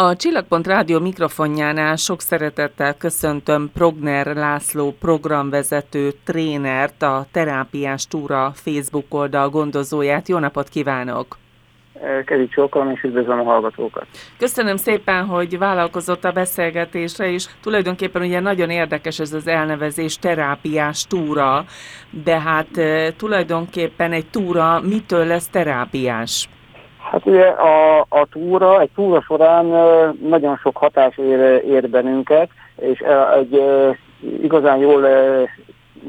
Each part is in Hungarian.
A Csillagpont rádió mikrofonjánál sok szeretettel köszöntöm Progner László programvezető trénert, a terápiás túra Facebook oldal gondozóját. Jó napot kívánok! Kezdjük sokkal, és üdvözlöm a hallgatókat. Köszönöm szépen, hogy vállalkozott a beszélgetésre, és tulajdonképpen ugye nagyon érdekes ez az elnevezés, terápiás túra, de hát tulajdonképpen egy túra mitől lesz terápiás? Hát ugye a túra, egy túra során nagyon sok hatás ér bennünket, és egy igazán jól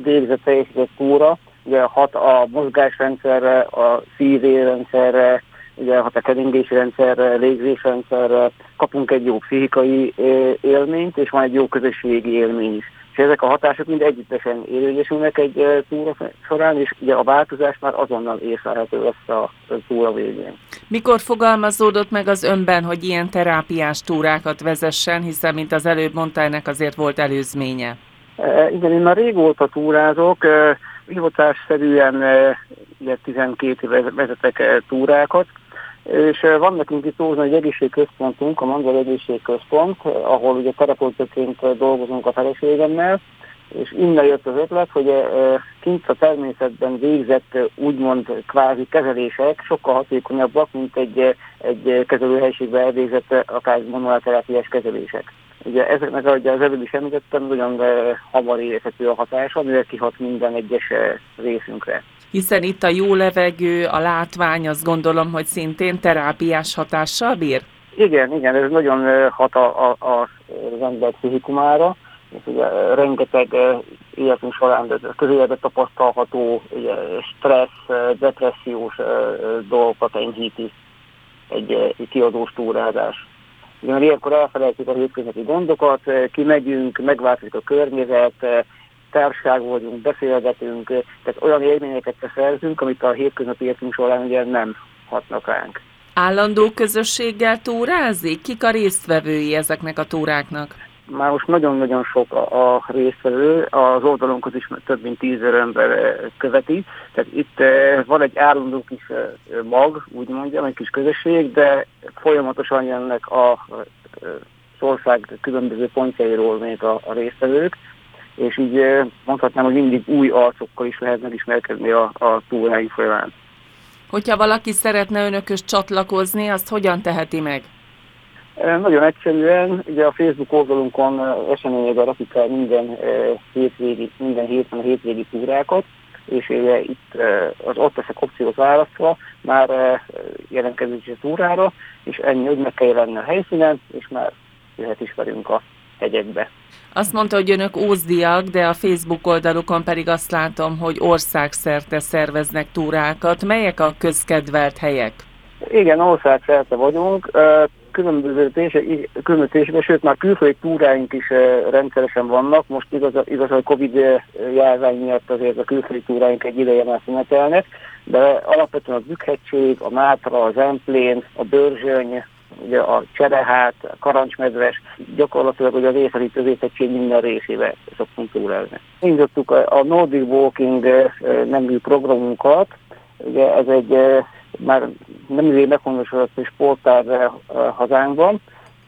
végzett teljesített túra, ugye hat a mozgásrendszerre, a szívérrendszerre, ugye hat a keringési rendszerre, légzésrendszerre, kapunk egy jó pszichikai élményt, és van egy jó közösségi élmény is. És ezek a hatások mind együttesen érvényesülnek egy túra során, és ugye a változás már azonnal észlelhető lesz a túra végén. Mikor fogalmazódott meg az önben, hogy ilyen terápiás túrákat vezessen, hiszen, mint az előbb mondta, ennek azért volt előzménye? Igen, én már régóta túrázok, hivatásszerűen 12 éve vezetek túrákat, és van nekünk itt Ózdon egy egészségközpontunk, a Magyar Egészségközpont, ahol ugye terapeutaként dolgozunk a feleségemmel, és innen jött az ötlet, hogy kint a természetben végzett úgymond kvázi kezelések sokkal hatékonyabbak, mint egy kezelőhelyiségben elvégzett akár manuálterápiás kezelések. Ugye ezeknek, ahogy az előbb is említettem, nagyon hamar érezhető a hatása, mivel kihat minden egyes részünkre. Hiszen itt a jó levegő, a látvány, azt gondolom, hogy szintén terápiás hatással bír? Igen, ez nagyon hat az ember pszichikumára. És ugye rengeteg életünk során közéletben tapasztalható stressz, depressziós dolgokat enyhíti egy kiadós túrázás. Ugyan ilyenkor elfelejtjük a hétköznapi gondokat, kimegyünk, megváltozik a környezet, társaság vagyunk, beszélgetünk, tehát olyan élményeket szerzünk, amit a hétköznapi életünk során ugye nem hatnak ránk. Állandó közösséggel túrázik? Kik a résztvevői ezeknek a túráknak? Már most nagyon-nagyon sok a résztvevő, az oldalunkhoz is több mint 10 000 ember követi, tehát itt van egy állandó kis mag, úgy mondjam, egy kis közösség, de folyamatosan jönnek az ország különböző pontjairól még a résztvevők, és így mondhatnám, hogy mindig új arcokkal is lehet megismerkedni a túráink folyamán. Hogyha valaki szeretne önökhöz csatlakozni, azt hogyan teheti meg? Nagyon egyszerűen, ugye a Facebook oldalunkon eseményekben rakjuk el minden héten a hétvégi túrákat, és ugye itt az ott leszek opciót választva, már jelentkezik a túrára, és ennyi, hogy meg kell jelenni a helyszínen, és már jöhet is velünk a hegyekbe. Azt mondta, hogy önök ózdiak, de a Facebook oldalukon pedig azt látom, hogy országszerte szerveznek túrákat. Melyek a közkedvelt helyek? Igen, országszerte vagyunk. Különböző térségben, sőt már külföldi túráink is rendszeresen vannak. Most igaz, a Covid járvány miatt azért a külföldi túráink egy ideje már szünetelnek, de alapvetően a Bükk-hegység, a Mátra, a Zemplén, a Börzsöny, ugye a Cserehát, a Karancsmedves, gyakorlatilag ugye az északi középhegység minden részébe szoktunk túrázni. Indítottuk a Nordic Walking nemű programunkat, ugye ez egy már nemrég meghonosodott sporttár hazánkban,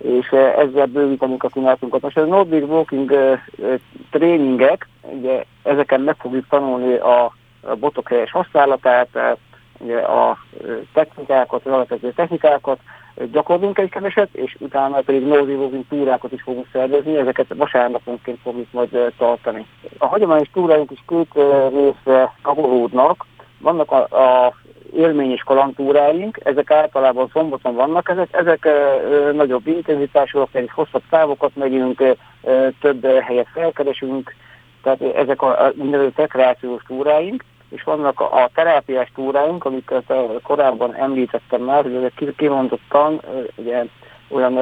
és ezzel bővítenénk a kínálatunkat. Most a Nordic Walking tréningek, ugye ezeken meg fogjuk tanulni a botok helyes használatát, ugye a technikákat, az alapvető technikákat, gyakorlunk egy keveset, és utána pedig Nordic Walking túrákat is fogunk szervezni, ezeket vasárnaponként fogjuk majd tartani. A hagyományos túráink is két részre tagolódnak, vannak a élmény és kalandtúráink, ezek általában szombaton vannak, ezek nagyobb intenzitásúak, tehát hosszabb távokat megyünk, több helyet felkeresünk, tehát ezek a úgynevezett rekreációs túráink, és vannak a terápiás túráink, amiket korábban említettem már, hogy ezek kimondottan ugye, olyan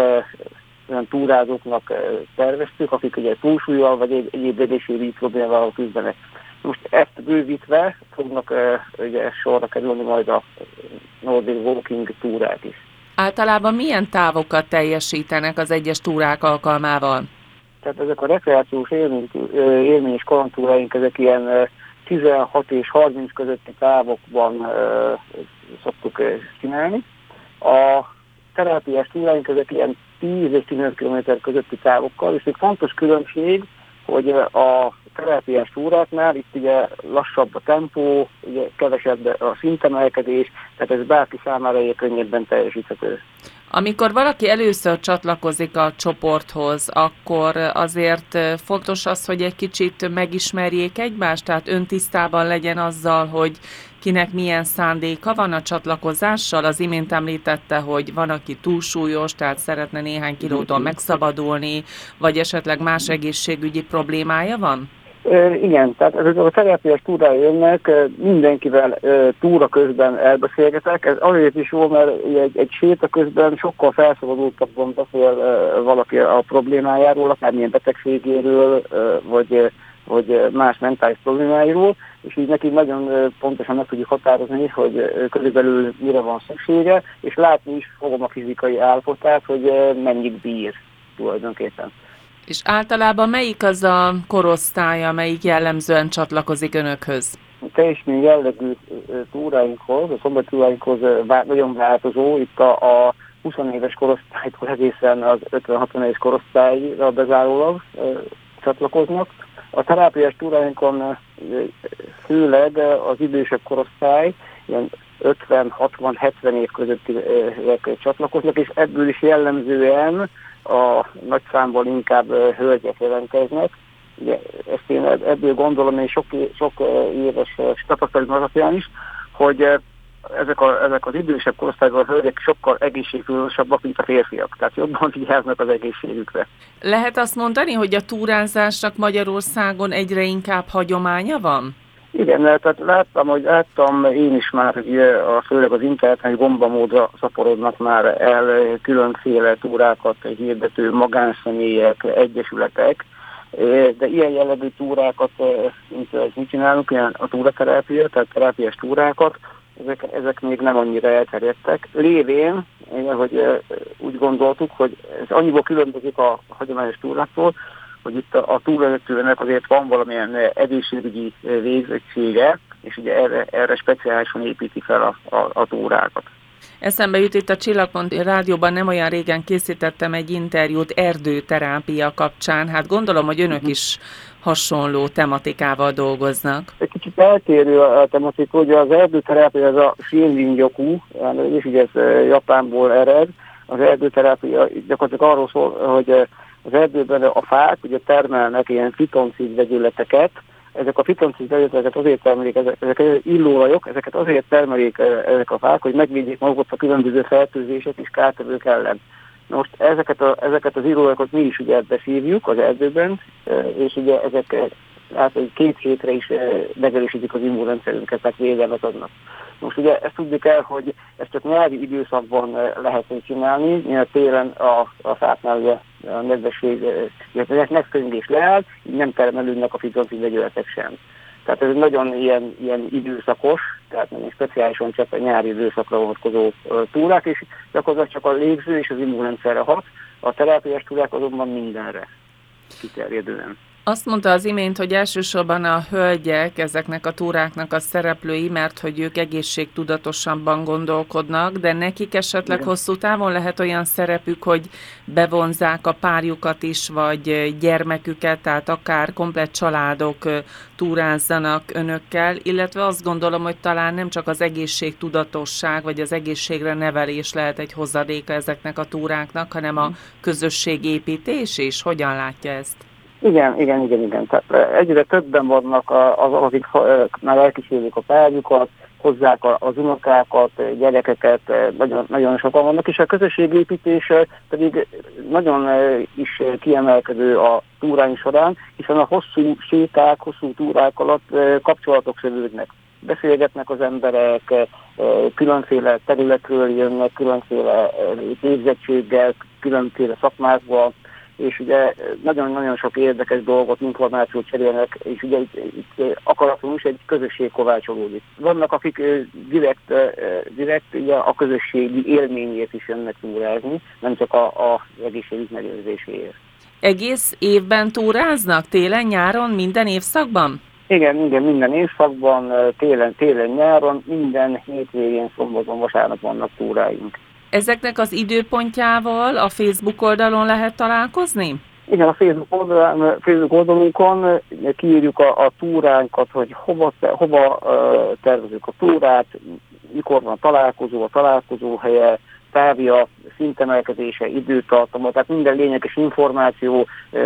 túrázóknak terveztük, akik ugye túlsúlyal vagy egyéb egészségügyi problémával küzdenek. Most ezt bővítve fognak ugye sorra kerülni majd a Nordic Walking túrák is. Általában milyen távokat teljesítenek az egyes túrák alkalmával? Tehát ezek a rekreációs élmény és kalandtúráink, ezek ilyen 16 és 30 közötti távokban szoktuk csinálni. A terápiás túráink, ezek ilyen 10 és 15 km közötti távokkal, és még fontos különbség, hogy a terápiás túráknál itt ugye lassabb a tempó, ugye kevesebb a szintemelkedés, tehát ez bárki számára ugye könnyebben teljesíthető. Amikor valaki először csatlakozik a csoporthoz, akkor azért fontos az, hogy egy kicsit megismerjék egymást, tehát öntisztában legyen azzal, hogy kinek milyen szándéka van a csatlakozással. Az imént említette, hogy van, aki túlsúlyos, tehát szeretne néhány kilótól megszabadulni, vagy esetleg más egészségügyi problémája van? Igen, tehát a terápiás túrára jönnek, mindenkivel túra közben elbeszélgetek. Ez azért is jó, mert egy séta közben sokkal felszabadultabban beszél valaki a problémájáról, akármilyen betegségéről, vagy más mentális problémáiról, és így neki nagyon pontosan meg tudjuk határozni, hogy körülbelül mire van szüksége, és látni is fogom a fizikai állapotát, hogy mennyit bír tulajdonképpen. És általában melyik az a korosztály, amelyik jellemzően csatlakozik önökhöz? A teljesmény jellegű túráinkhoz, a szombatúráinkhoz nagyon változó, itt a 20 éves korosztálytól egészen az 50-60 éves korosztályra bezárólag csatlakoznak. A terápiás túráinkon főleg az idősebb korosztály, ilyen 50-60-70 év közöttiek csatlakoznak, és ebből is jellemzően a nagy számból inkább hölgyek jelentkeznek. Ugye, ezt én ebből gondolom, és sok éves tapasztalat alapján is, hogy ezek az idősebb korosztályban a hölgyek sokkal egészségtudományosabbak, mint a férfiak. Tehát jobban vigyáznak az egészségükre. Lehet azt mondani, hogy a túrázásnak Magyarországon egyre inkább hagyománya van? Igen, tehát láttam én is már, főleg az interneten, hogy gombamódra szaporodnak már el különféle túrákat hirdető magánszemélyek, egyesületek, de ilyen jellegű túrákat, mint csinálunk, ilyen a túraterápia, tehát terápiás túrákat, ezek még nem annyira elterjedtek. Lévén, hogy úgy gondoltuk, hogy ez annyiból különbözik a hagyományos túráktól, hogy itt a túlvezetőnek azért van valamilyen egészségügyi végzettsége, és ugye erre speciálisan építi fel a túrákat. Eszembe jut, itt a Csillagpont rádióban nem olyan régen készítettem egy interjút erdőterápia kapcsán. Hát gondolom, hogy önök is hasonló tematikával dolgoznak. Egy kicsit eltérő a tematika, hogy az erdőterápia az a shinrin-yoku, és ugye ez Japánból ered. Az erdőterápia gyakorlatilag arról szól, hogy az erdőben a fák ugye termelnek ilyen fitoncid vegyületeket. Ezek a fitoncid vegyületeket azért termelik, ezek illóolajok, ezeket azért termelik ezek a fák, hogy megvédjék magukat a különböző fertőzések és kártevők ellen. Most ezeket az illóolajokat mi is ugye beszívjuk az erdőben, és ugye ezek egy 2 hétre is megerősítik az immunrendszerünket, tehát védelmet adnak. Most ugye ezt tudjuk el, hogy ezt csak nyári időszakban lehet csinálni, mert télen a fáknál ugye a nedvesség, illetve megkönyvés leáll, így nem termelődnek a fitoncid vegyületek sem. Tehát ez nagyon ilyen időszakos, tehát nagyon speciálisan csak a nyári időszakra vonatkozó túrák, és gyakorlatilag csak a légző és az immunrendszerre hat, a terápiás túrák azonban mindenre kiterjedően. Azt mondta az imént, hogy elsősorban a hölgyek ezeknek a túráknak a szereplői, mert hogy ők egészségtudatosabban gondolkodnak, de nekik esetleg hosszú távon lehet olyan szerepük, hogy bevonzák a párjukat is, vagy gyermeküket, tehát akár komplett családok túrázzanak önökkel, illetve azt gondolom, hogy talán nem csak az egészségtudatosság, vagy az egészségre nevelés lehet egy hozadéka ezeknek a túráknak, hanem a közösségépítés is. Hogyan látja ezt? Igen. Tehát egyre többen vannak azok, akik már elkísérlik a párjukat, hozzák az unokákat, gyerekeket, nagyon, nagyon sokan vannak, és a közösségépítés pedig nagyon is kiemelkedő a túráink során, hiszen a hosszú séták, hosszú túrák alatt kapcsolatok szövődnek. Beszélgetnek az emberek, különféle területről jönnek, különféle képzettséggel, különféle szakmákból, és ugye nagyon-nagyon sok érdekes dolgot, információt cserélnek, és ugye itt akaratlanul is egy közösség kovácsolódik. Vannak, akik direkt ugye a közösségi élményért is jönnek túrázni, nem csak az egészségügy megőrzéséért. Egész évben túráznak? Télen, nyáron, minden évszakban? Igen, minden évszakban, télen, nyáron, minden hétvégén, szombaton, vasárnap vannak túráink. Ezeknek az időpontjával a Facebook oldalon lehet találkozni? Igen, a Facebook oldalunkon kiírjuk a túránkat, hogy hova tervezünk a túrát, mikor van a találkozó helye, távja, szintemelkedése, időtartama, tehát minden lényeges információ,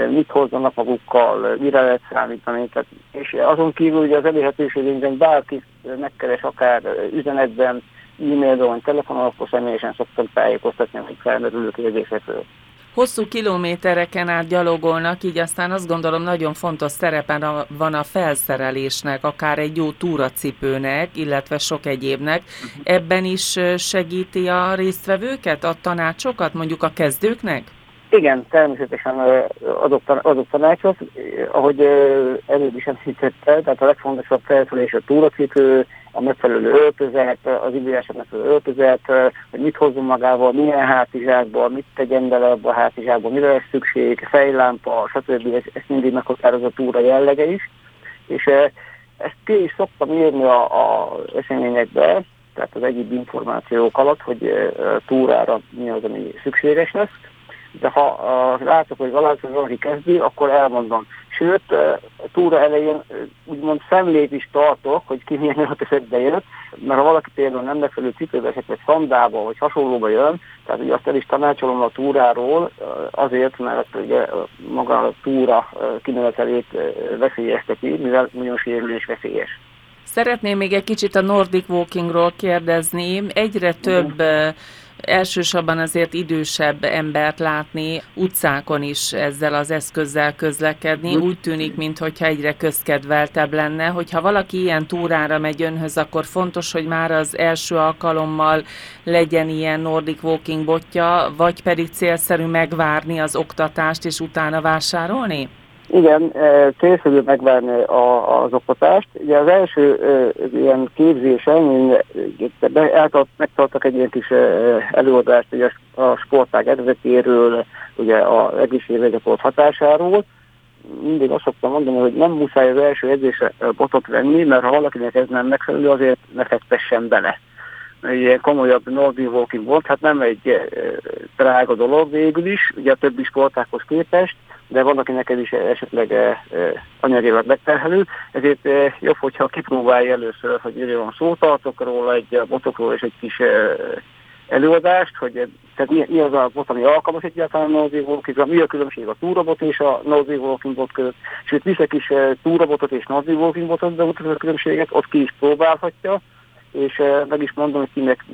mit hozzanak magukkal, mire lehet számítani. Tehát, és azon kívül ugye az elérhetőségünkben bárki megkeres, akár üzenetben, e-mailben, vagy telefonon, akkor személyesen szoktam tájékoztatni, hogy felmerülő kérdésekről. Hosszú kilométereken át gyalogolnak, így aztán azt gondolom nagyon fontos szerepe van a felszerelésnek, akár egy jó túracipőnek, illetve sok egyébnek. Ebben is segíti a résztvevőket, a tanácsokat, mondjuk a kezdőknek? Igen, természetesen adok tanácsot, ahogy előbb is említette, tehát a legfontosabb felszerelés a túracipő, a megfelelő öltözet, az időjárásnak megfelelő öltözet, hogy mit hozzon magával, milyen hátizsákban, mit tegyen bele abba a hátizsákban, mire lesz szükség, fejlámpa, stb. Ez mindig meghatároz a túra jellege is. És ezt ki is szoktam írni az eseményekbe, tehát az egyéb információk alatt, hogy túrára mi az, ami szükséges lesz. De ha látok, hogy valaki kezdi, akkor elmondom. Sőt, túra elején úgymond szemlét is tartok, hogy ki milyen öltözetbe jött, mert ha valaki például nem megfelelő cipőbe esett, vagy szandába, vagy hasonlóba jön, tehát ugye azt el is tanácsolom a túráról, azért, mert ugye maga a túra kimenetelét veszélyezteti, mivel nagyon sérülés veszélyes. Szeretném még egy kicsit a Nordic Walkingról kérdezni. Egyre több... Elsősorban azért idősebb embert látni, utcákon is ezzel az eszközzel közlekedni. Úgy tűnik, mintha egyre közkedveltebb lenne. Hogyha valaki ilyen túrára megy önhöz, akkor fontos, hogy már az első alkalommal legyen ilyen Nordic Walking botja, vagy pedig célszerű megvárni az oktatást és utána vásárolni? Igen, célszerű megvárni az oktatást. Ugye az első ilyen képzésen megtartak egy ilyen kis előadást ugye a sportág eredetéről, ugye az egészségre gyakorolt hatásáról. Mindig azt szoktam mondani, hogy nem muszáj az első edzésre botot venni, mert ha valakinek ez nem megfelelő, azért ne fektessen bele. Ilyen komolyabb Nordic Walking volt, hát nem egy drága dolog végül is, ugye a többi sportákhoz képest, de van, aki neked is esetleg anyagilag megterhelő, ezért jobb, hogyha kipróbálj először, hogy miről van szó, tartok róla egy botokról és egy kis előadást, hogy tehát mi az a bot, ami alkalmas egyáltalán a Nordic Walkingra, mi a különbség a túrabot és a Nordic Walking bot között, sőt viszek is túrabotot és Nordic Walking botot, de utána a különbséget, ott ki is próbálhatja, és meg is mondom, hogy kinek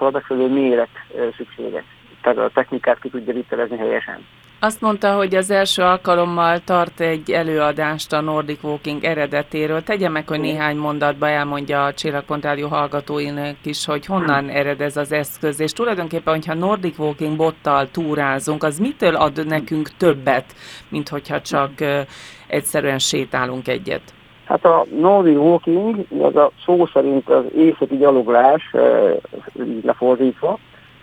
a megfelelő méret szükséges. Tehát a technikát ki tudja vitelezni helyesen. Azt mondta, hogy az első alkalommal tart egy előadást a Nordic Walking eredetéről. Tegye meg, hogy néhány mondatban elmondja a Csillagpont rádió hallgatóinak is, hogy honnan ered ez az eszköz. És tulajdonképpen, hogyha Nordic Walking bottal túrázunk, az mitől ad nekünk többet, mint hogyha csak egyszerűen sétálunk egyet? Hát a Nordic Walking, az a szó szerint az északi gyaloglás lefordítva,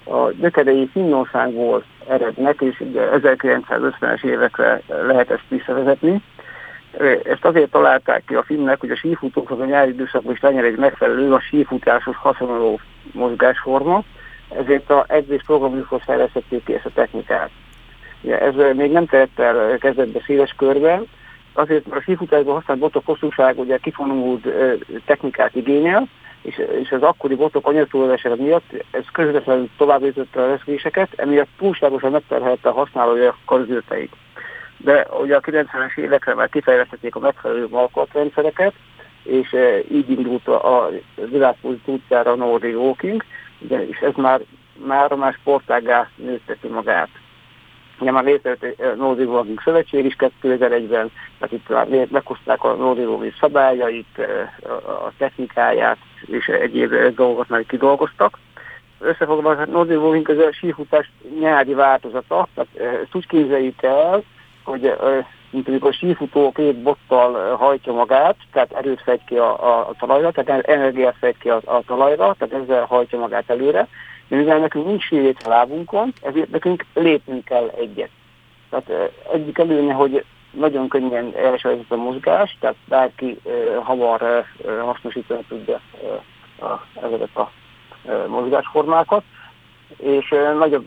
a gyökerei Finnországból erednek, és 1950-es évekre lehet ezt visszavezetni. Ezt azért találták ki a finnek, hogy a sífutókhoz a nyári időszakban is legyen egy megfelelő, a sífutáshoz hasonló mozgásforma, ezért az edzésprogramjukhoz fejlesztették ki ezt a technikát. Ez még nem terjedt el kezdetben széles körben, azért a sífutásban használt botok hosszúsága ugye kifonult technikát igényel, és az akkori botok anyagtúlozása miatt ez közvetlenül továbbjutotta a reszkéseket, emiatt túlságosan megterhelte a használói a karzőteik. De ugye a 90-es évekre már kifejlesztették a megfelelő alkotrendszereket, és így indult a világpúlt útjára a Nordic Walking, és ez már a más sportággá nőtteti magát. Ugye már létrejött a Nordic Walking Szövetség is 2001-ben, tehát itt már meghozták a Nordic Walking szabályait, a technikáját és egyéb dolgot már kidolgoztak. Összefogva a Nordic Walking az a sífutás nyári változata, tehát ezt úgy képzeljük el, hogy mint amikor a sífutó két bottal hajtja magát, tehát erőt fegy ki a talajra, tehát energiát fegy ki a talajra, tehát ezzel hajtja magát előre. De mivel nekünk nincs sírét a lábunkon, ezért nekünk lépnünk kell egyet. Tehát egyik előnye, hogy nagyon könnyen elsajátít a mozgás, tehát bárki hamar hasznosítani tudja ezeket a mozgásformákat. és nagy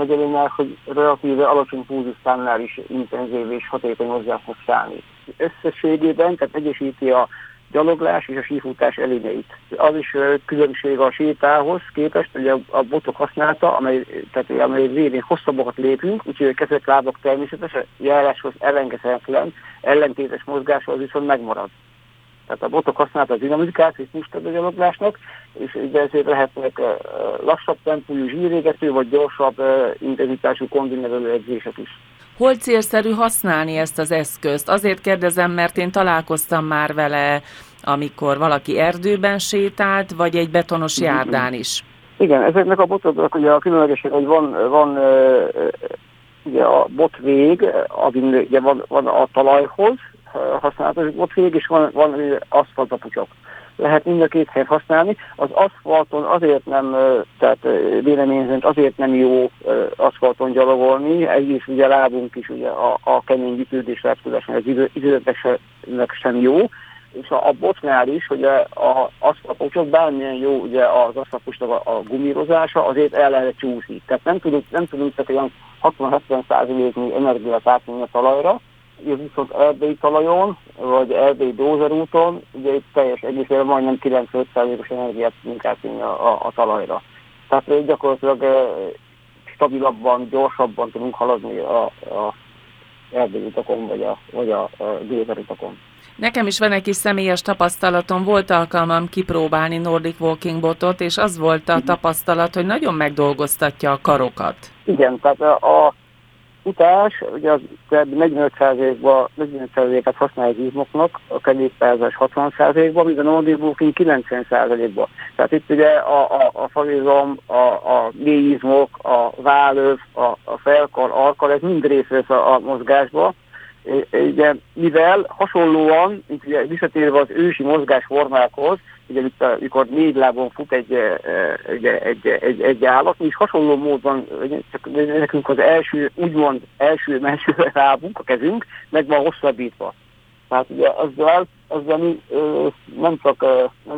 előnnyel, hogy relatíve alacsony pulzusszánál is intenzív és hatékony hozzá fog szállni. Összességében, tehát egyesíti a gyaloglás és a sífutás előnyeit. Az is különbség a sétához képest, hogy a botok használata, amely végén hosszabbakat lépünk, úgyhogy kezek, lábak természetes, a járáshoz ellenkezhetetlen, ellentétes mozgáshoz viszont megmarad. Tehát a botok használata a dinamikát, ritmust ad a gyaloglásnak, és ezért lehetnek lassabb tempójú zsírégető, vagy gyorsabb intenzitású kombináló edzések is. Hol célszerű használni ezt az eszközt? Azért kérdezem, mert én találkoztam már vele, amikor valaki erdőben sétált, vagy egy betonos járdán is. Igen, ezeknek a botoknak ugye a különlegeség, hogy van ugye a botvég, amin ugye van a talajhoz használatos botvég, és van aszfaltapucsok. Lehet mind a két helyet használni. Az aszfalton azért nem, tehát vélemény szerint azért nem jó aszfalton gyalogolni, egyrészt ugye lábunk is ugye a kemény gyűjtődés lábszódásnak, az időnek sem jó, és a botnál is, hogy az aszfaltpucsok bármilyen jó ugye az aszfaltpucsnak a gumírozása, azért el lehet csúszni. Tehát nem tudunk tehát olyan 60-70%-nyi energiát átmenni a talajra, és viszont erdélyi talajon, vagy erdélyi dózerúton, ugye itt teljes egészében majdnem 95%-os energiát munkát vinni a talajra. Tehát gyakorlatilag stabilabban, gyorsabban tudunk haladni az erdélyi utakon, vagy a dózerutakon. Nekem is van egy kis személyes tapasztalatom, volt alkalmam kipróbálni Nordic Walking botot, és az volt a tapasztalat, hogy nagyon megdolgoztatja a karokat. Igen, tehát a futás, ugye az 45%-át használja az izmoknak, a kerékpározás 60%-ban, míg a Nordic Walking 90%-ban. Tehát itt ugye a farizom, a mélyizmok, a vállöv, a felkar, alkar, ez mind részt vesz a mozgásba. Ugye, mivel hasonlóan, itt ugye visszatérve az ősi mozgásformákhoz, ugye itt amikor négy lábon fut egy állat, mi is hasonló módon, csak nekünk az első, úgymond első lábunk, a kezünk, meg van hosszabbítva. Tehát ugye azzal mi nem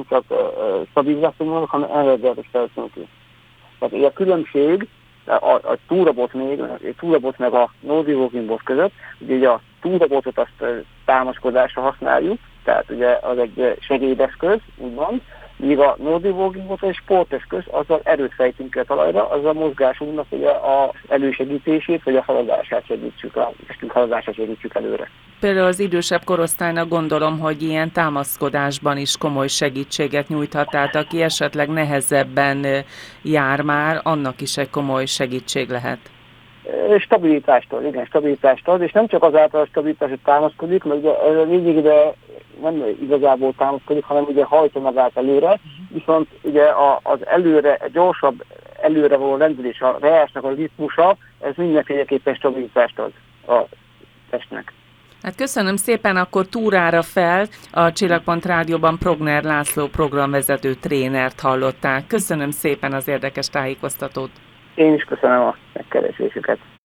csak stabilizációt mondok, hanem energiát felszünk ki. Tehát ugye a különbség a túrabot még, a túrabot meg a Nordic Walking bot között, ugye a túrabotot azt támaszkodásra használjuk, tehát ugye az egy segédeszköz, úgy van, míg a Nordic Walking bot egy sporteszköz, azzal erőt fejtünk el talajra, azzal mozgásunknak ugye az elősegítését, vagy a haladását segítsük előre. Például az idősebb korosztálynak gondolom, hogy ilyen támaszkodásban is komoly segítséget nyújthat, tehát aki esetleg nehezebben jár már, annak is egy komoly segítség lehet. Stabilitástól, és nem csak azáltal a stabilitásra támaszkodik, mert ugye mindig ide nem igazából támaszkodik, hanem ugye hajtja magát előre, viszont ugye az előre, gyorsabb előre való rendülés, a reásnak a ritmusa, ez mindenféleképpen stabilitást ad a testnek. Hát köszönöm szépen, akkor túrára fel a Csillagpont Rádióban Progner László programvezető trénert hallották. Köszönöm szépen az érdekes tájékoztatót. Én is köszönöm a megkeresésüket.